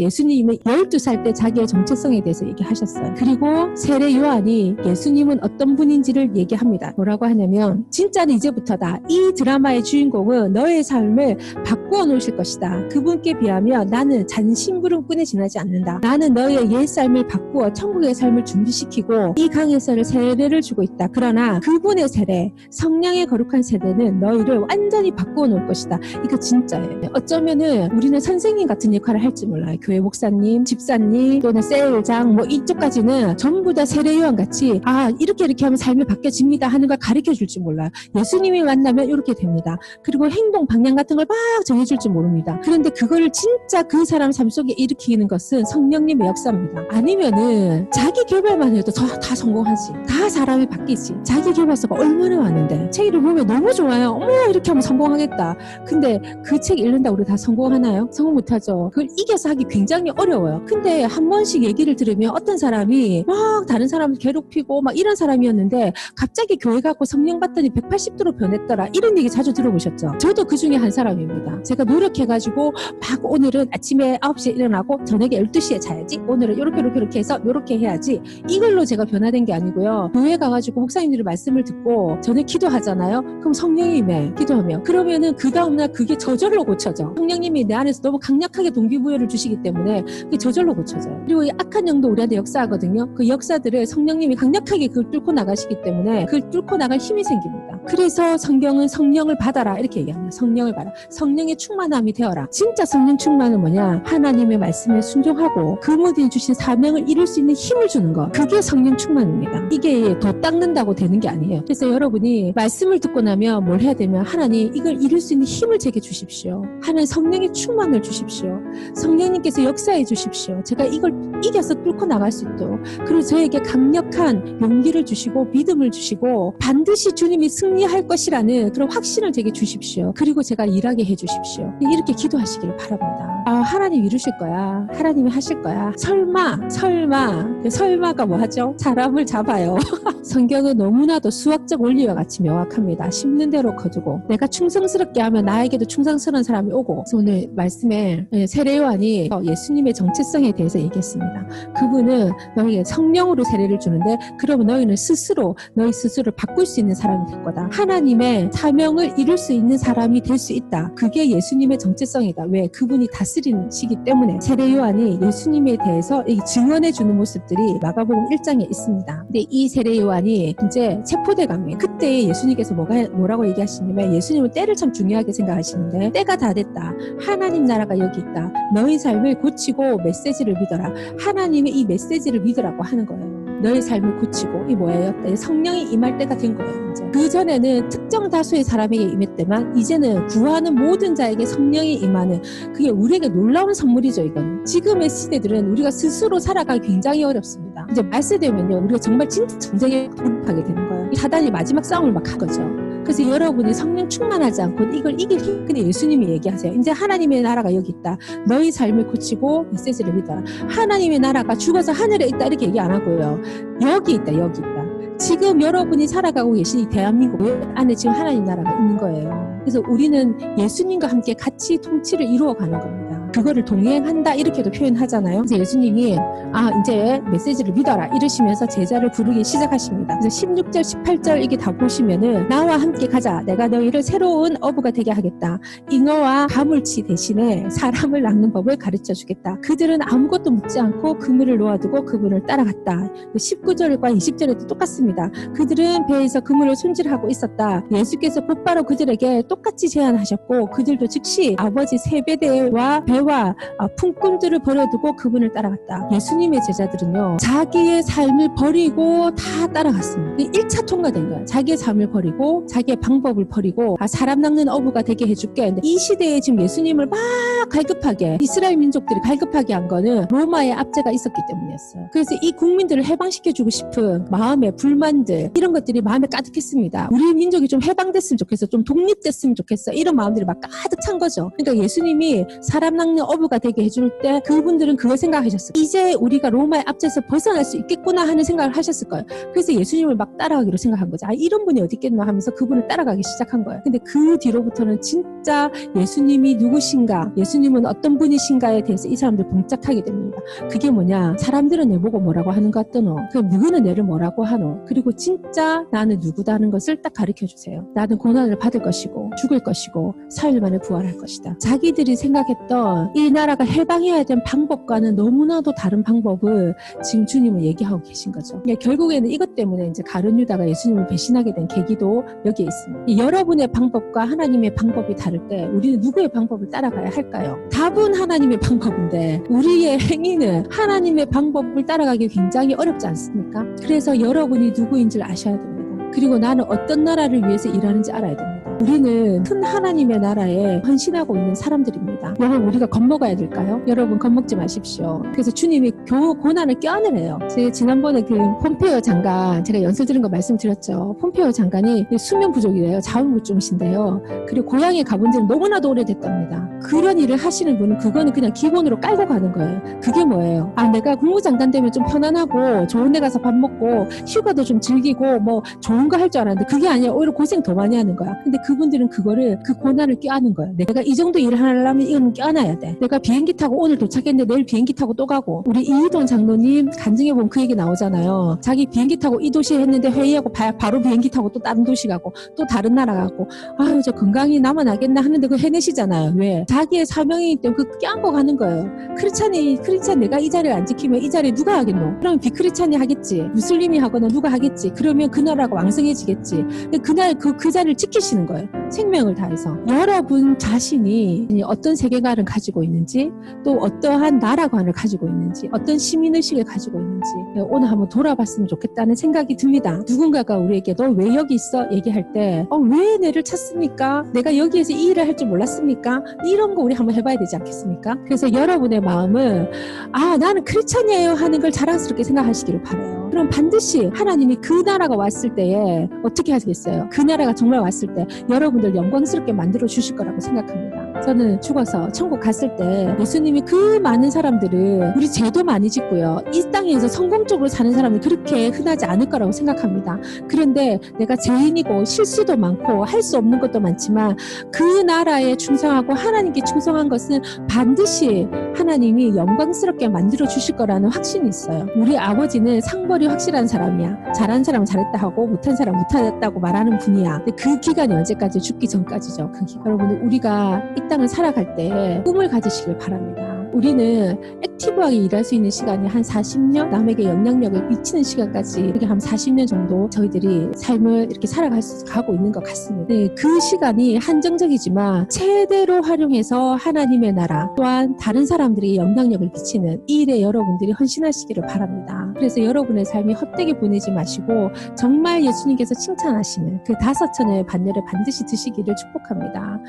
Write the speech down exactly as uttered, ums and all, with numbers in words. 때 예수님이 열두 살 때 자기의 정체성에 대해서 얘기하셨어요. 그리고 세례 요한이 예수님은 어떤 분인지를 얘기합니다. 뭐라고 하냐면 진짜는 이제부터다. 이 드라마의 주인공은 너의 삶을 바꾸어 놓으실 것이다. 그분께 비하면 나는 잔심부름꾼에 지나지 않는다. 나는 너의 옛 삶을 바꾸어 천국의 삶을 준비시키고 이 강에서는 세례를 주고 있다. 그러나 그분의 세례, 성령의 거룩한 세례는 너희를 완전히 바꾸어 놓을 것이다. 이거 진짜예요. 어쩌면은 우리는 선생님 같은 역할을 할지 몰라요. 교회 목사님, 집사님, 또는 세일장 뭐 이쪽까지는 전부 다 세례 요한같이 아 이렇게 이렇게 하면 삶이 바뀌어집니다 하는 걸 가르쳐줄지 몰라요. 예수님이 만나면 이렇게 됩니다. 그리고 행동 방향 같은 걸 막 정해줄지 모릅니다. 그런데 그거를 진짜 그 사람 삶 속에 일으키는 것은 성령님의 역사입니다. 아니면은 자기 개발만 해도 다 성공하지. 다 사람이 바뀌지. 자기 개발서가 얼마나 많은데 책 이름 보면 너무 좋아요. 어머 이렇게 하면 성공하겠다. 근데 그 책 읽는다 우리 다 성공하나요? 성공 못하죠. 그걸 이겨서 하기 굉장히 어려워요. 근데 한 번씩 얘기를 들으면 어떤 사람이 막 다른 사람을 괴롭히고 막 이런 사람이었는데 갑자기 교회 가고 성령 받더니 백팔십 도로 변했더라 이런 얘기 자주 들어보셨죠? 저도 그 중에 한 사람입니다. 제가 노력해가지고 막 오늘은 아침에 아홉 시에 일어나고 저녁에 열두 시에 자야지 오늘은 요렇게 요렇게 요렇게 해서 요렇게 해야지 이걸로 제가 변화된 게 아니고요. 교회 가가지고 목사님들의 말씀을 듣고 저는 기도하잖아요. 그럼 성령이 임해 기도하면 그러면은 그 다음날 그게 저절로 고쳐져. 성령님이 내 안에서 너무 강력하게 동기부여를 주시기 때문에 그게 저절로 고쳐져요. 그리고 이 악한 영도 우리한테 역사하거든요. 그 역사들을 성령님이 강력하게 그걸 뚫고 나가시기 때문에 그걸 뚫고 나갈 힘이 생깁니다. 그래서 성경은 성령을 받아라 이렇게 얘기합니다. 성령을 받아라. 성령의 충만함이 되어라. 진짜 성령 충만은 뭐냐? 하나님의 말씀에 순종하고 그분이 주신 사명을 이룰 수 있는 힘을 주는 것. 그게 성령 충만입니다. 이게 더 닦는다고 되는 게 아니에요. 그래서 여러분이 말씀을 듣고 나면 뭘 해야 되면 하나님 이걸 이룰 수 있는 힘을 제게 주십시오. 하나님 성령의 충만을 주십시오. 성령님께서 역사해 주십시오. 제가 이걸 이겨서 뚫고 나갈 수 있도록. 그리고 저에게 강력한 용기를 주시고 믿음을 주시고 반드시 주님이 승리할 것이라는 그런 확신을 제게 주십시오. 그리고 제가 일하게 해 주십시오. 이렇게 기도하시기를 바랍니다. 아, 하나님 이루실 거야. 하나님이 하실 거야. 설마 설마 설마가 뭐 하죠? 사람을 잡아요. 성경은 너무나도 수학적 원리와 같이 명확합니다. 심는 대로 거두고 내가 충성스럽게 하면 나에게도 충성스러운 사람이 오고. 그래서 오늘 말씀에 세례 요한이 예수님의 정체성에 대해서 얘기했습니다. 그분은 너희에게 성령으로 세례를 주는데 그러면 너희는 스스로 너희 스스로를 바꿀 수 있는 사람이 될 거다. 하나님의 사명을 이룰 수 있는 사람이 될 수 있다. 그게 예수님의 정체성이다. 왜? 그분이 다스리시기 때문에. 세례 요한이 예수님에 대해서 증언해 주는 모습들이 마가복음 일 장에 있습니다. 근데 이 세례 요한이 이제 체포돼 갑니다. 그때 예수님께서 뭐가, 뭐라고 얘기하시냐면 예수님은 때를 참 중요하게 생각하시는데 때가 다 됐다. 하나님 나라가 여기 있다. 너희 삶을 고치고 메시지를 믿어라. 하나님의 이 메시지를 믿으라고 하는 거예요. 너의 삶을 고치고 이 뭐예요? 성령이 임할 때가 된 거예요. 이제 그전에는 특정 다수의 사람에게 임했지만 이제는 구하는 모든 자에게 성령이 임하는 그게 우리에게 놀라운 선물이죠. 이건 지금의 시대들은 우리가 스스로 살아가기 굉장히 어렵습니다. 이제 말세되면요 우리가 정말 진짜 전쟁에 돌입하게 되는 거예요. 사단이 마지막 싸움을 막 한 거죠. 그래서 여러분이 성령 충만하지 않고 이걸 이길 힘. 근데 예수님이 얘기하세요. 이제 하나님의 나라가 여기 있다. 너희 삶을 고치고 메시지를 믿어라. 하나님의 나라가 죽어서 하늘에 있다 이렇게 얘기 안 하고요. 여기 있다. 여기 있다. 지금 여러분이 살아가고 계신 이 대한민국 안에 지금 하나님 나라가 있는 거예요. 그래서 우리는 예수님과 함께 같이 통치를 이루어가는 겁니다. 그거를 동행한다 이렇게도 표현하잖아요. 그래서 예수님이 아 이제 메시지를 믿어라 이러시면서 제자를 부르기 시작하십니다. 그래서 십육 절 십팔 절 이게 다 보시면은 나와 함께 가자. 내가 너희를 새로운 어부가 되게 하겠다. 잉어와 가물치 대신에 사람을 낚는 법을 가르쳐 주겠다. 그들은 아무것도 묻지 않고 그물을 놓아두고 그분을 따라갔다. 십구 절과 이십 절에도 똑같습니다. 그들은 배에서 그물을 손질하고 있었다. 예수께서 곧바로 그들에게 똑같이 제안하셨고 그들도 즉시 아버지 세베대와 배 와 품꾼들을 버려두고 그분을 따라갔다. 예수님의 제자들은요 자기의 삶을 버리고 다 따라갔습니다. 일 차 통과된 거예요. 자기의 삶을 버리고 자기의 방법을 버리고 아 사람 낚는 어부가 되게 해줄게. 근데 이 시대에 지금 예수님을 막 갈급하게 이스라엘 민족들이 갈급하게 한 거는 로마의 압제가 있었기 때문이었어요. 그래서 이 국민들을 해방시켜주고 싶은 마음의 불만들 이런 것들이 마음에 가득했습니다. 우리 민족이 좀 해방됐으면 좋겠어. 좀 독립됐으면 좋겠어. 이런 마음들이 막 가득 찬 거죠. 그러니까 예수님이 사람 낚는 깎는 어부가 되게 해줄 때 그분들은 그걸 생각하셨을 거예요. 이제 우리가 로마의 압제에서 벗어날 수 있겠구나 하는 생각을 하셨을 거예요. 그래서 예수님을 막 따라가기로 생각한 거죠. 아, 이런 분이 어디 있겠나 하면서 그분을 따라가기 시작한 거예요. 근데 그 뒤로부터는 진짜 예수님이 누구신가, 예수님은 어떤 분이신가에 대해서 이 사람들 봉착하게 됩니다. 그게 뭐냐, 사람들은 내보고 뭐라고 하는 것 같더노, 그럼 너희는 내를 뭐라고 하노, 그리고 진짜 나는 누구다 하는 것을 딱 가르쳐주세요. 나는 고난을 받을 것이고 죽을 것이고 사흘 만에 부활할 것이다. 자기들이 생각했던 이 나라가 해방해야 된 방법과는 너무나도 다른 방법을 지금 주님은 얘기하고 계신 거죠. 그러니까 결국에는 이것 때문에 이제 가룟 유다가 예수님을 배신하게 된 계기도 여기에 있습니다. 이 여러분의 방법과 하나님의 방법이 다를 때 우리는 누구의 방법을 따라가야 할까요? 답은 하나님의 방법인데 우리의 행위는 하나님의 방법을 따라가기 굉장히 어렵지 않습니까? 그래서 여러분이 누구인지를 아셔야 됩니다. 그리고 나는 어떤 나라를 위해서 일하는지 알아야 됩니다. 우리는 큰 하나님의 나라에 헌신하고 있는 사람들입니다. 여러분, 우리가 겁먹어야 될까요? 여러분, 겁먹지 마십시오. 그래서 주님이 교, 고난을 껴안으래요. 제가 지난번에 그 폼페이오 장관, 제가 연설 드린 거 말씀드렸죠. 폼페이오 장관이 수면 부족이래요. 자원불증이신데요. 그리고 고향에 가본 지는 너무나도 오래됐답니다. 그런 일을 하시는 분은 그거는 그냥 기본으로 깔고 가는 거예요. 그게 뭐예요? 아, 내가 국무장관 되면 좀 편안하고 좋은 데 가서 밥 먹고 휴가도 좀 즐기고 뭐 좋은 거 할 줄 알았는데 그게 아니라 오히려 고생 더 많이 하는 거야. 근데 그분들은 그거를, 그 고난을 껴안은 거예요. 내가 이 정도 일을 하려면 이건 껴안아야 돼. 내가 비행기 타고 오늘 도착했는데 내일 비행기 타고 또 가고. 우리 이희돈 장로님 간증해보면 그 얘기 나오잖아요. 자기 비행기 타고 이 도시에 했는데 회의하고 바, 바로 비행기 타고 또 다른 도시 가고 또 다른 나라 가고, 아유 저 건강이 남아나겠나 하는데 그걸 해내시잖아요. 왜? 자기의 사명이기 때문에 그 껴안고 가는 거예요. 크리스찬이, 크리스찬 내가 이 자리를 안 지키면 이 자리 누가 하겠노? 그러면 비크리스찬이 하겠지. 무슬림이 하거나 누가 하겠지. 그러면 그 나라가 왕성해지겠지. 근데 그날 그, 그 자리를 지키시는 거예요. 생명을 다해서. 여러분 자신이 어떤 세계관을 가지고 있는지, 또 어떠한 나라관을 가지고 있는지, 어떤 시민의식을 가지고 있는지 오늘 한번 돌아봤으면 좋겠다는 생각이 듭니다. 누군가가 우리에게 너 왜 여기 있어? 얘기할 때 어, 왜 내를 찾습니까? 내가 여기에서 이 일을 할 줄 몰랐습니까? 이런 거 우리 한번 해봐야 되지 않겠습니까? 그래서 여러분의 마음은 아, 나는 크리스찬이에요 하는 걸 자랑스럽게 생각하시기를 바라요. 그럼 반드시 하나님이 그 나라가 왔을 때에 어떻게 하시겠어요? 그 나라가 정말 왔을 때 여러분들 영광스럽게 만들어 주실 거라고 생각합니다. 저는 죽어서 천국 갔을 때 예수님이 그 많은 사람들을, 우리 죄도 많이 짓고요, 이 땅에서 성공적으로 사는 사람이 그렇게 흔하지 않을 거라고 생각합니다. 그런데 내가 죄인이고 실수도 많고 할 수 없는 것도 많지만 그 나라에 충성하고 하나님께 충성한 것은 반드시 하나님이 영광스럽게 만들어 주실 거라는 확신이 있어요. 우리 아버지는 상벌이 확실한 사람이야. 잘한 사람은 잘했다 하고 못한 사람은 못했다고 말하는 분이야. 근데 그 기간이 언제까지? 죽기 전까지죠. 그 기간. 여러분, 우리가 이 땅을 살아갈 때 꿈을 가지시길 바랍니다. 우리는 액티브하게 일할 수 있는 시간이 한 사십 년, 남에게 영향력을 미치는 시간까지 이렇게 한 사십 년 정도 저희들이 삶을 이렇게 살아갈 수 가고 있는 것 같습니다. 네, 그 시간이 한정적이지만 최대로 활용해서 하나님의 나라, 또한 다른 사람들이 영향력을 미치는 이 일에 여러분들이 헌신하시기를 바랍니다. 그래서 여러분의 삶이 헛되게 보내지 마시고 정말 예수님께서 칭찬하시는 그 다섯 천의 반열을 반드시 드시기를 축복합니다.